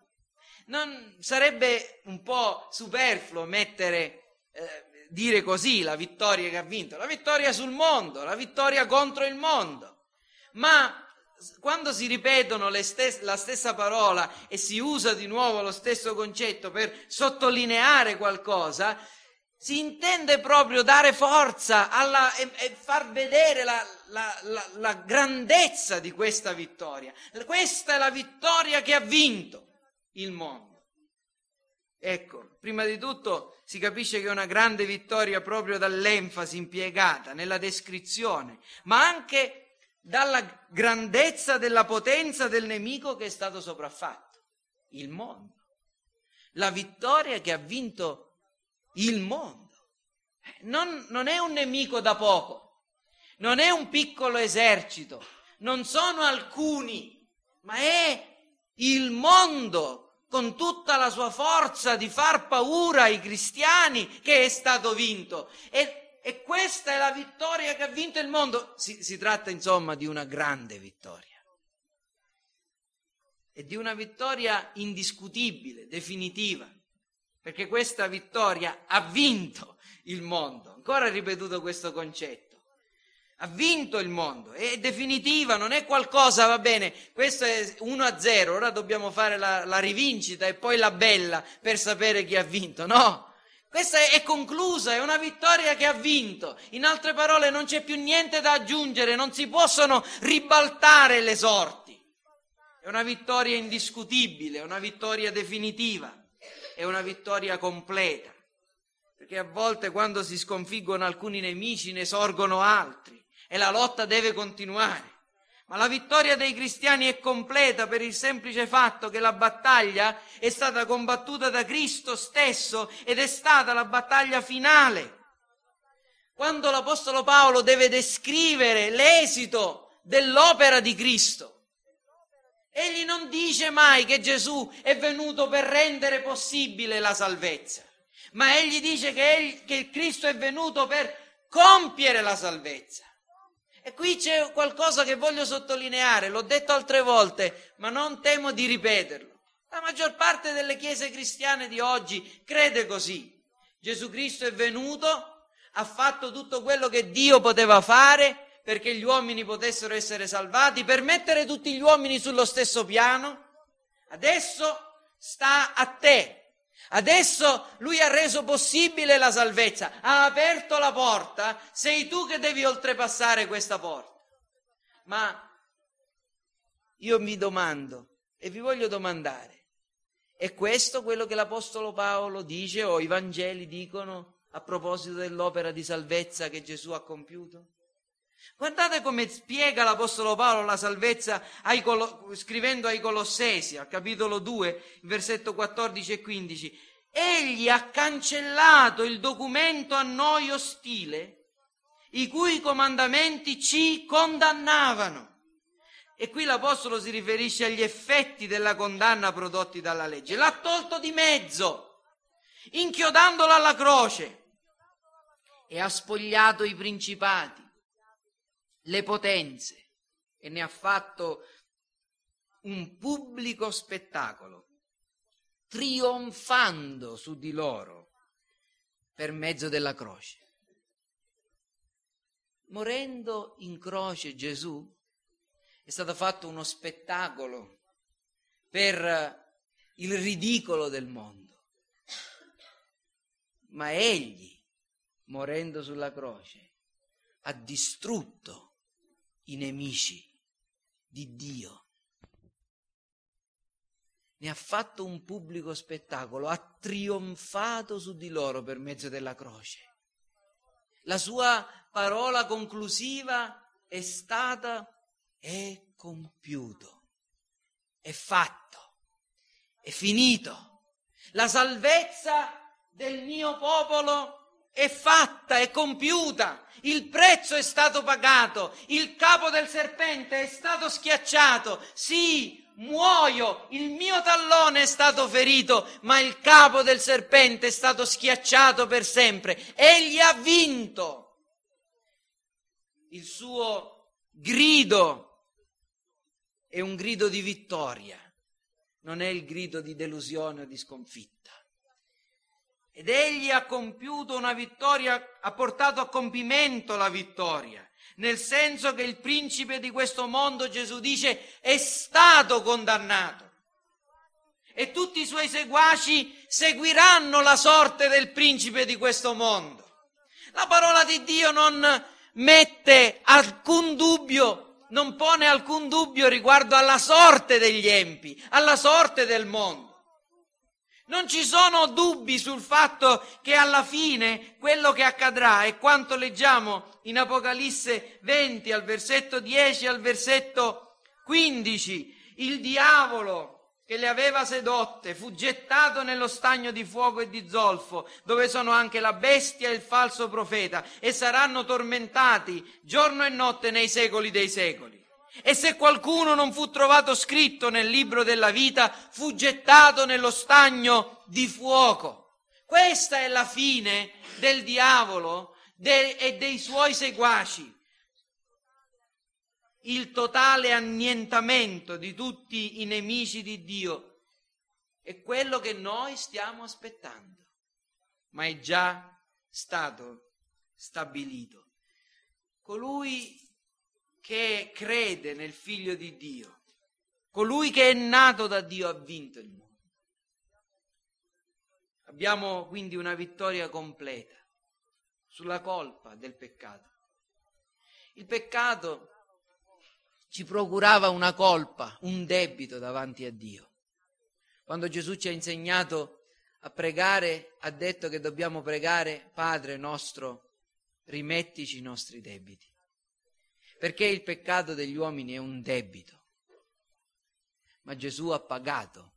Non sarebbe un po' superfluo mettere... Eh, dire così, la vittoria che ha vinto, la vittoria sul mondo, la vittoria contro il mondo. Ma quando si ripetono le stes- la stessa parola e si usa di nuovo lo stesso concetto per sottolineare qualcosa, si intende proprio dare forza alla, e, e far vedere la, la, la, la grandezza di questa vittoria. Questa è la vittoria che ha vinto il mondo. Ecco, prima di tutto si capisce che è una grande vittoria proprio dall'enfasi impiegata nella descrizione, ma anche dalla grandezza della potenza del nemico che è stato sopraffatto, il mondo. La vittoria che ha vinto il mondo. Non, non è un nemico da poco, non è un piccolo esercito, non sono alcuni, ma è il mondo con tutta la sua forza di far paura ai cristiani che è stato vinto. E e questa è la vittoria che ha vinto il mondo. Si, si tratta insomma di una grande vittoria. E di una vittoria indiscutibile, definitiva, perché questa vittoria ha vinto il mondo. Ancora ripetuto questo concetto. Ha vinto il mondo, è definitiva, non è qualcosa, va bene, questo è uno a zero, ora dobbiamo fare la, la rivincita e poi la bella per sapere chi ha vinto, no, questa è, è conclusa, è una vittoria che ha vinto, in altre parole non c'è più niente da aggiungere, non si possono ribaltare le sorti, è una vittoria indiscutibile, è una vittoria definitiva, è una vittoria completa, perché a volte quando si sconfiggono alcuni nemici ne sorgono altri, e la lotta deve continuare, ma la vittoria dei cristiani è completa per il semplice fatto che la battaglia è stata combattuta da Cristo stesso ed è stata la battaglia finale. Quando l'Apostolo Paolo deve descrivere l'esito dell'opera di Cristo, egli non dice mai che Gesù è venuto per rendere possibile la salvezza, ma egli dice che, egli, che Cristo è venuto per compiere la salvezza. E qui c'è qualcosa che voglio sottolineare, l'ho detto altre volte, ma non temo di ripeterlo. La maggior parte delle chiese cristiane di oggi crede così. Gesù Cristo è venuto, ha fatto tutto quello che Dio poteva fare perché gli uomini potessero essere salvati, per mettere tutti gli uomini sullo stesso piano. Adesso sta a te. Adesso lui ha reso possibile la salvezza, ha aperto la porta, sei tu che devi oltrepassare questa porta. Ma io mi domando e vi voglio domandare, è questo quello che l'Apostolo Paolo dice o i Vangeli dicono a proposito dell'opera di salvezza che Gesù ha compiuto? Guardate come spiega l'Apostolo Paolo la salvezza ai Colo- scrivendo ai Colossesi, al capitolo due, versetto quattordici e quindici. Egli ha cancellato il documento a noi ostile, i cui comandamenti ci condannavano. E qui l'Apostolo si riferisce agli effetti della condanna prodotti dalla legge. L'ha tolto di mezzo, inchiodandola alla croce, e ha spogliato i principati, le potenze, e ne ha fatto un pubblico spettacolo, trionfando su di loro per mezzo della croce. Morendo in croce Gesù è stato fatto uno spettacolo per il ridicolo del mondo, ma egli, morendo sulla croce, ha distrutto i nemici di Dio, ne ha fatto un pubblico spettacolo, ha trionfato su di loro per mezzo della croce. La sua parola conclusiva è stata: è compiuto, è fatto, è finito, la salvezza del mio popolo è fatta, è compiuta, il prezzo è stato pagato, il capo del serpente è stato schiacciato, sì, muoio, il mio tallone è stato ferito, ma il capo del serpente è stato schiacciato per sempre. Egli ha vinto. Il suo grido è un grido di vittoria, non è il grido di delusione o di sconfitta. Ed egli ha compiuto una vittoria, ha portato a compimento la vittoria, nel senso che il principe di questo mondo, Gesù dice, è stato condannato. E tutti i suoi seguaci seguiranno la sorte del principe di questo mondo. La parola di Dio non mette alcun dubbio, non pone alcun dubbio riguardo alla sorte degli empi, alla sorte del mondo. Non ci sono dubbi sul fatto che alla fine quello che accadrà è quanto leggiamo in Apocalisse venti, al versetto dieci, al versetto quindici. Il diavolo che le aveva sedotte fu gettato nello stagno di fuoco e di zolfo, dove sono anche la bestia e il falso profeta, e saranno tormentati giorno e notte nei secoli dei secoli. E se qualcuno non fu trovato scritto nel libro della vita, fu gettato nello stagno di fuoco. Questa è la fine del diavolo, de- e dei suoi seguaci, il totale annientamento di tutti i nemici di Dio è quello che noi stiamo aspettando, ma è già stato stabilito. Colui che crede nel Figlio di Dio, colui che è nato da Dio, ha vinto il mondo. Abbiamo quindi una vittoria completa sulla colpa del peccato. Il peccato ci procurava una colpa, un debito davanti a Dio. Quando Gesù ci ha insegnato a pregare, ha detto che dobbiamo pregare: Padre nostro, rimettici i nostri debiti. Perché il peccato degli uomini è un debito. Ma Gesù ha pagato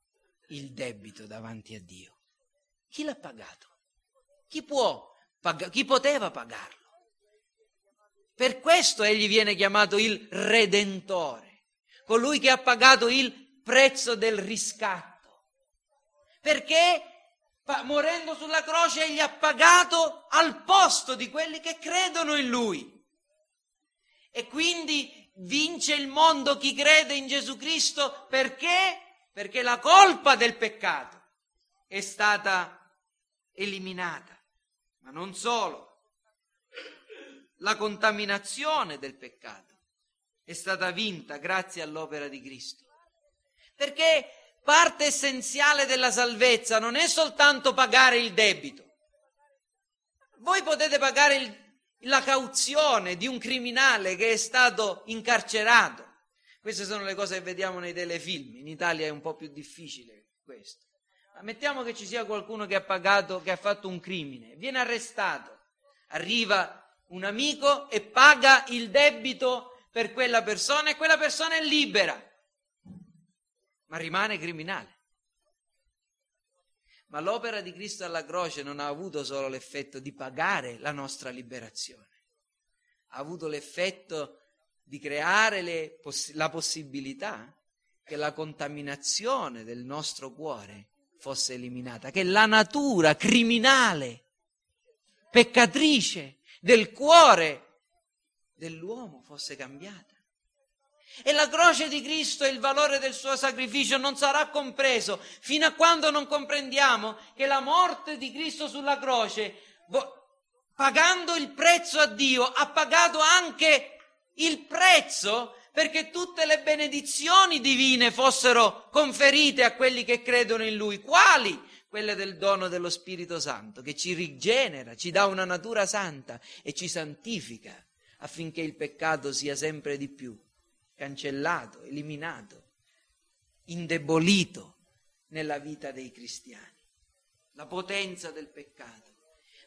il debito davanti a Dio. Chi l'ha pagato? Chi può pag- chi poteva pagarlo? Per questo egli viene chiamato il Redentore, colui che ha pagato il prezzo del riscatto, perché pa- morendo sulla croce egli ha pagato al posto di quelli che credono in lui. E quindi vince il mondo chi crede in Gesù Cristo. Perché? Perché la colpa del peccato è stata eliminata, ma non solo, la contaminazione del peccato è stata vinta grazie all'opera di Cristo, perché parte essenziale della salvezza non è soltanto pagare il debito. Voi potete pagare il, la cauzione di un criminale che è stato incarcerato. Queste sono le cose che vediamo nei telefilm, in Italia è un po' più difficile questo. Ammettiamo che ci sia qualcuno che ha pagato, che ha fatto un crimine, viene arrestato, arriva un amico e paga il debito per quella persona e quella persona è libera, ma rimane criminale. Ma l'opera di Cristo alla croce non ha avuto solo l'effetto di pagare la nostra liberazione, ha avuto l'effetto di creare le poss- la possibilità che la contaminazione del nostro cuore fosse eliminata, che la natura criminale, peccatrice del cuore dell'uomo fosse cambiata. E la croce di Cristo e il valore del suo sacrificio non sarà compreso fino a quando non comprendiamo che la morte di Cristo sulla croce, pagando il prezzo a Dio, ha pagato anche il prezzo perché tutte le benedizioni divine fossero conferite a quelli che credono in Lui. Quali? Quelle del dono dello Spirito Santo, che ci rigenera, ci dà una natura santa e ci santifica affinché il peccato sia sempre di più cancellato, eliminato, indebolito nella vita dei cristiani. La potenza del peccato.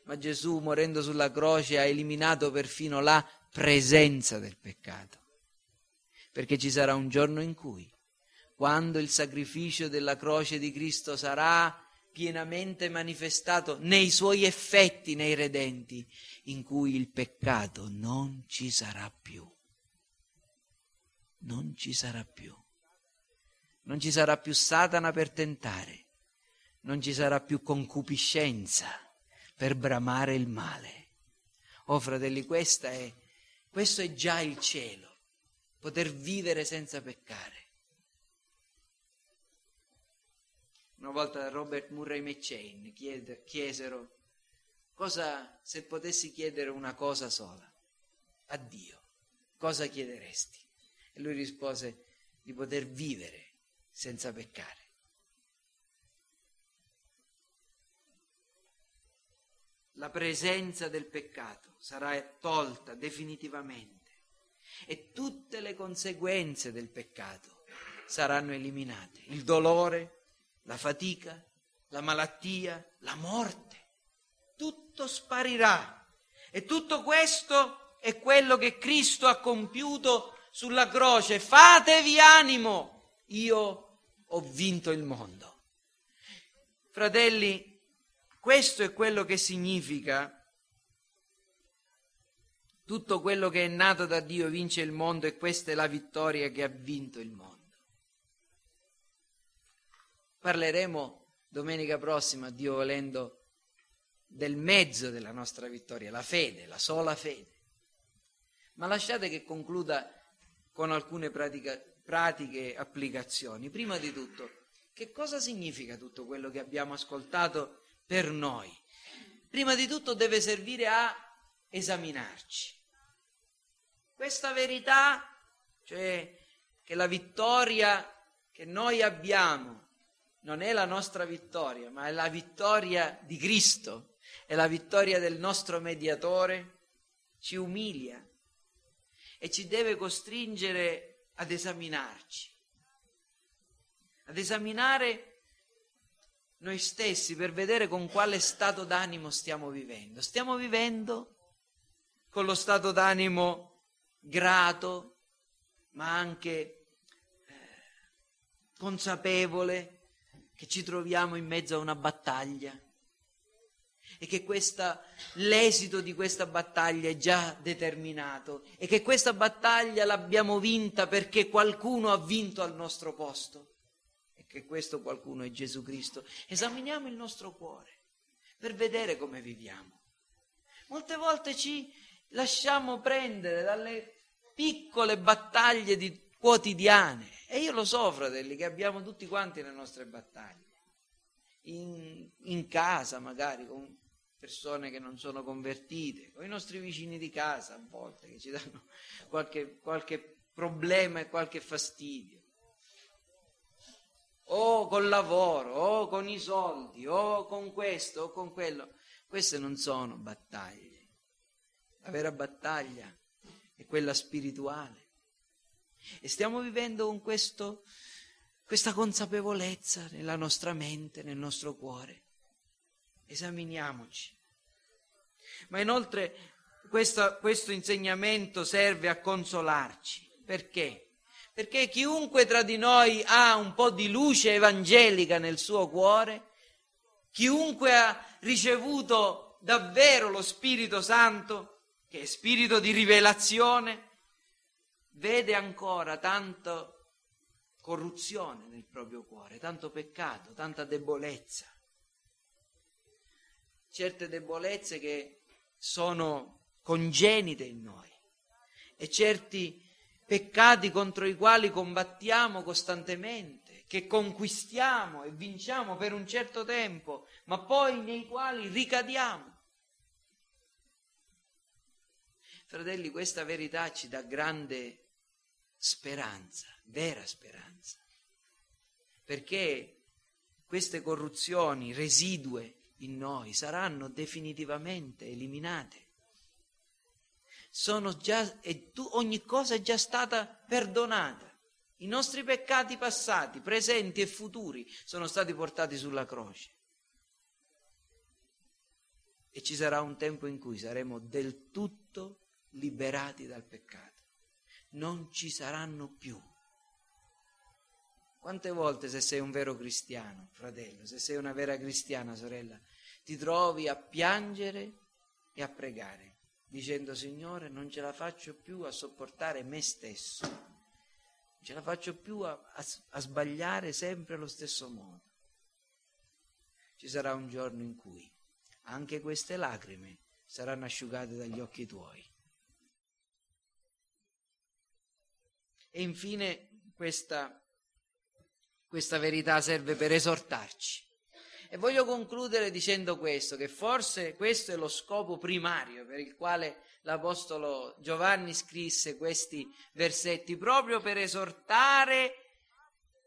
Ma Gesù, morendo sulla croce, ha eliminato perfino la presenza del peccato. Perché ci sarà un giorno in cui, quando il sacrificio della croce di Cristo sarà pienamente manifestato nei suoi effetti, nei redenti, in cui il peccato non ci sarà più. Non ci sarà più. Non ci sarà più Satana per tentare. Non ci sarà più concupiscenza per bramare il male. Oh fratelli, questa è, questo è già il cielo. Poter vivere senza peccare. Una volta Robert Murray McChain chiede, chiesero cosa, se potessi chiedere una cosa sola a Dio, cosa chiederesti? E lui rispose di poter vivere senza peccare. La presenza del peccato sarà tolta definitivamente. E tutte le conseguenze del peccato saranno eliminate. Il dolore, la fatica, la malattia, la morte. Tutto sparirà. E tutto questo è quello che Cristo ha compiuto sulla croce. Fatevi animo, io ho vinto il mondo. Fratelli, questo è quello che significa tutto quello che è nato da Dio vince il mondo, e questa è la vittoria che ha vinto il mondo. Parleremo domenica prossima, Dio volendo, del mezzo della nostra vittoria, la fede, la sola fede. Ma lasciate che concluda con alcune pratica, pratiche applicazioni. Prima di tutto, che cosa significa tutto quello che abbiamo ascoltato per noi? Prima di tutto deve servire a esaminarci. Questa verità, cioè che la vittoria che noi abbiamo non è la nostra vittoria, ma è la vittoria di Cristo, è la vittoria del nostro mediatore, ci umilia e ci deve costringere ad esaminarci, ad esaminare noi stessi per vedere con quale stato d'animo stiamo vivendo. Stiamo vivendo con lo stato d'animo grato, ma anche eh, consapevole che ci troviamo in mezzo a una battaglia e che questa, l'esito di questa battaglia è già determinato e che questa battaglia l'abbiamo vinta perché qualcuno ha vinto al nostro posto. Che questo qualcuno è Gesù Cristo. Esaminiamo il nostro cuore per vedere come viviamo. Molte volte ci lasciamo prendere dalle piccole battaglie di quotidiane, e io lo so, fratelli, che abbiamo tutti quanti le nostre battaglie in, in casa, magari con persone che non sono convertite, con i nostri vicini di casa a volte che ci danno qualche, qualche problema e qualche fastidio, o col lavoro, o con i soldi, o con questo, o con quello. Queste non sono battaglie. La vera battaglia è quella spirituale. E stiamo vivendo con questo, questa consapevolezza nella nostra mente, nel nostro cuore. Esaminiamoci. Ma inoltre questo, questo insegnamento serve a consolarci. Perché? Perché chiunque tra di noi ha un po' di luce evangelica nel suo cuore, chiunque ha ricevuto davvero lo Spirito Santo, che è spirito di rivelazione, vede ancora tanta corruzione nel proprio cuore, tanto peccato, tanta debolezza. Certe debolezze che sono congenite in noi e certi peccati contro i quali combattiamo costantemente, che conquistiamo e vinciamo per un certo tempo, ma poi nei quali ricadiamo. Fratelli, questa verità ci dà grande speranza, vera speranza, perché queste corruzioni residue in noi saranno definitivamente eliminate. Sono già, e tu, ogni cosa è già stata perdonata. I nostri peccati passati, presenti e futuri sono stati portati sulla croce. E ci sarà un tempo in cui saremo del tutto liberati dal peccato. Non ci saranno più. Quante volte, se sei un vero cristiano, fratello, se sei una vera cristiana, sorella, ti trovi a piangere e a pregare, dicendo: Signore, non ce la faccio più a sopportare me stesso, non ce la faccio più a, a, a sbagliare sempre allo stesso modo. Ci sarà un giorno in cui anche queste lacrime saranno asciugate dagli occhi tuoi. E infine questa, questa verità serve per esortarci. E voglio concludere dicendo questo, che forse questo è lo scopo primario per il quale l'Apostolo Giovanni scrisse questi versetti, proprio per esortare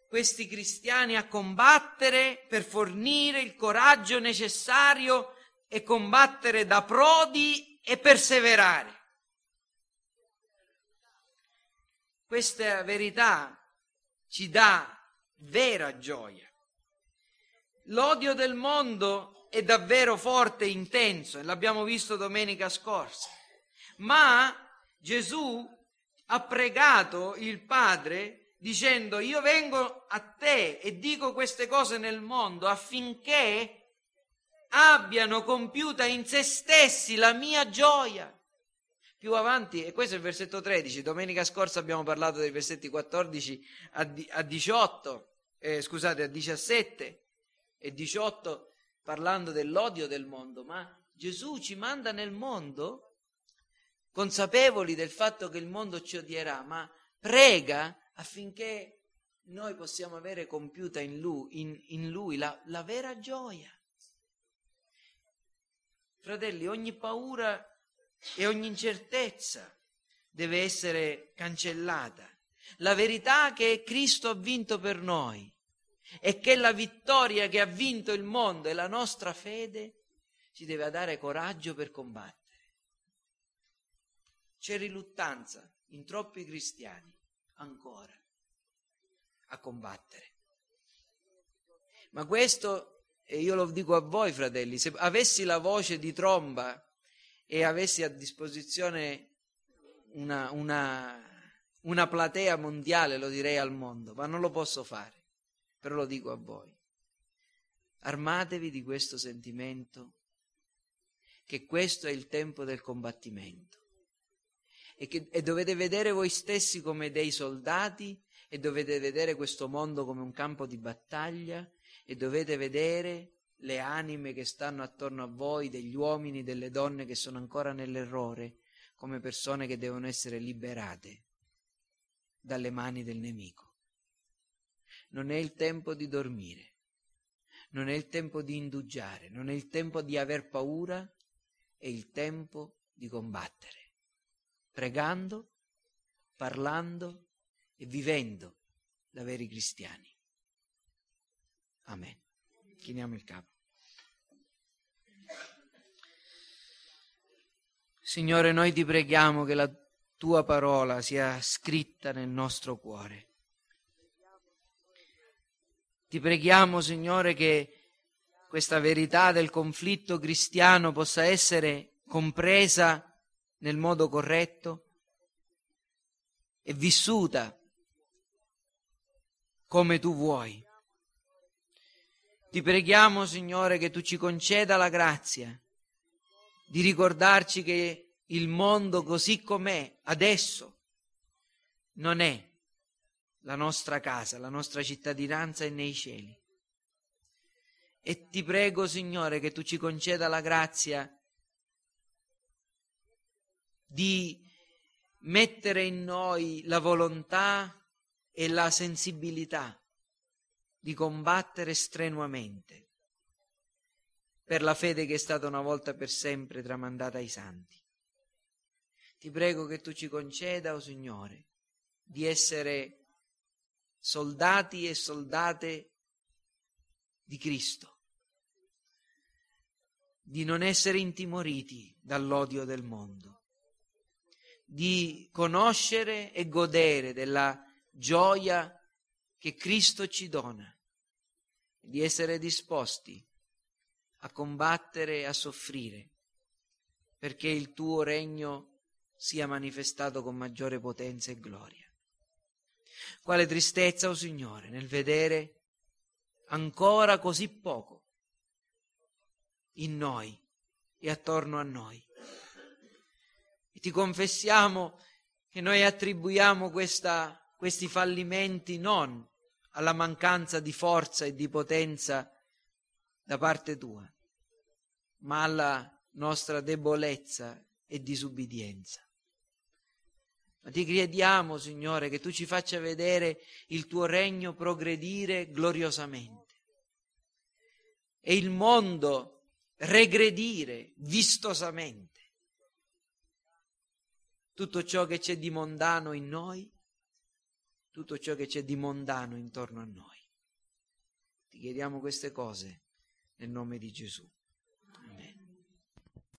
questi cristiani a combattere, per fornire il coraggio necessario e combattere da prodi e perseverare. Questa verità ci dà vera gioia. L'odio del mondo è davvero forte e intenso, e l'abbiamo visto domenica scorsa. Ma Gesù ha pregato il Padre dicendo: io vengo a te e dico queste cose nel mondo affinché abbiano compiuta in se stessi la mia gioia. Più avanti, e questo è il versetto tredici, domenica scorsa abbiamo parlato dei versetti quattordici a diciotto, eh, scusate, a diciassette. E diciotto, parlando dell'odio del mondo, ma Gesù ci manda nel mondo consapevoli del fatto che il mondo ci odierà, ma prega affinché noi possiamo avere compiuta in lui, in, in lui la, la vera gioia. Fratelli, ogni paura e ogni incertezza deve essere cancellata. La verità che Cristo ha vinto per noi e che la vittoria che ha vinto il mondo e la nostra fede ci deve dare coraggio per combattere. C'è riluttanza in troppi cristiani ancora a combattere. Ma questo, e io lo dico a voi, fratelli, se avessi la voce di tromba e avessi a disposizione una, una, una platea mondiale, lo direi al mondo, ma non lo posso fare, però lo dico a voi. Armatevi di questo sentimento, che questo è il tempo del combattimento e, che, e dovete vedere voi stessi come dei soldati e dovete vedere questo mondo come un campo di battaglia e dovete vedere le anime che stanno attorno a voi, degli uomini, delle donne che sono ancora nell'errore, come persone che devono essere liberate dalle mani del nemico. Non è il tempo di dormire, non è il tempo di indugiare, non è il tempo di aver paura, è il tempo di combattere, pregando, parlando e vivendo da veri cristiani. Amen. Chiniamo il capo. Signore, noi ti preghiamo che la tua parola sia scritta nel nostro cuore. Ti preghiamo, Signore, che questa verità del conflitto cristiano possa essere compresa nel modo corretto e vissuta come tu vuoi. Ti preghiamo, Signore, che tu ci conceda la grazia di ricordarci che il mondo così com'è adesso non è la nostra casa, la nostra cittadinanza è nei cieli. E ti prego, Signore, che tu ci conceda la grazia di mettere in noi la volontà e la sensibilità di combattere strenuamente per la fede che è stata una volta per sempre tramandata ai santi. Ti prego che tu ci conceda, o Signore, di essere soldati e soldate di Cristo, di non essere intimoriti dall'odio del mondo, di conoscere e godere della gioia che Cristo ci dona, di essere disposti a combattere e a soffrire perché il tuo regno sia manifestato con maggiore potenza e gloria. Quale tristezza, o Signore, nel vedere ancora così poco in noi e attorno a noi. E ti confessiamo che noi attribuiamo questa, questi fallimenti non alla mancanza di forza e di potenza da parte tua, ma alla nostra debolezza e disubbidienza. Ma ti chiediamo, Signore, che tu ci faccia vedere il tuo regno progredire gloriosamente e il mondo regredire vistosamente. Tutto ciò che c'è di mondano in noi, tutto ciò che c'è di mondano intorno a noi. Ti chiediamo queste cose nel nome di Gesù.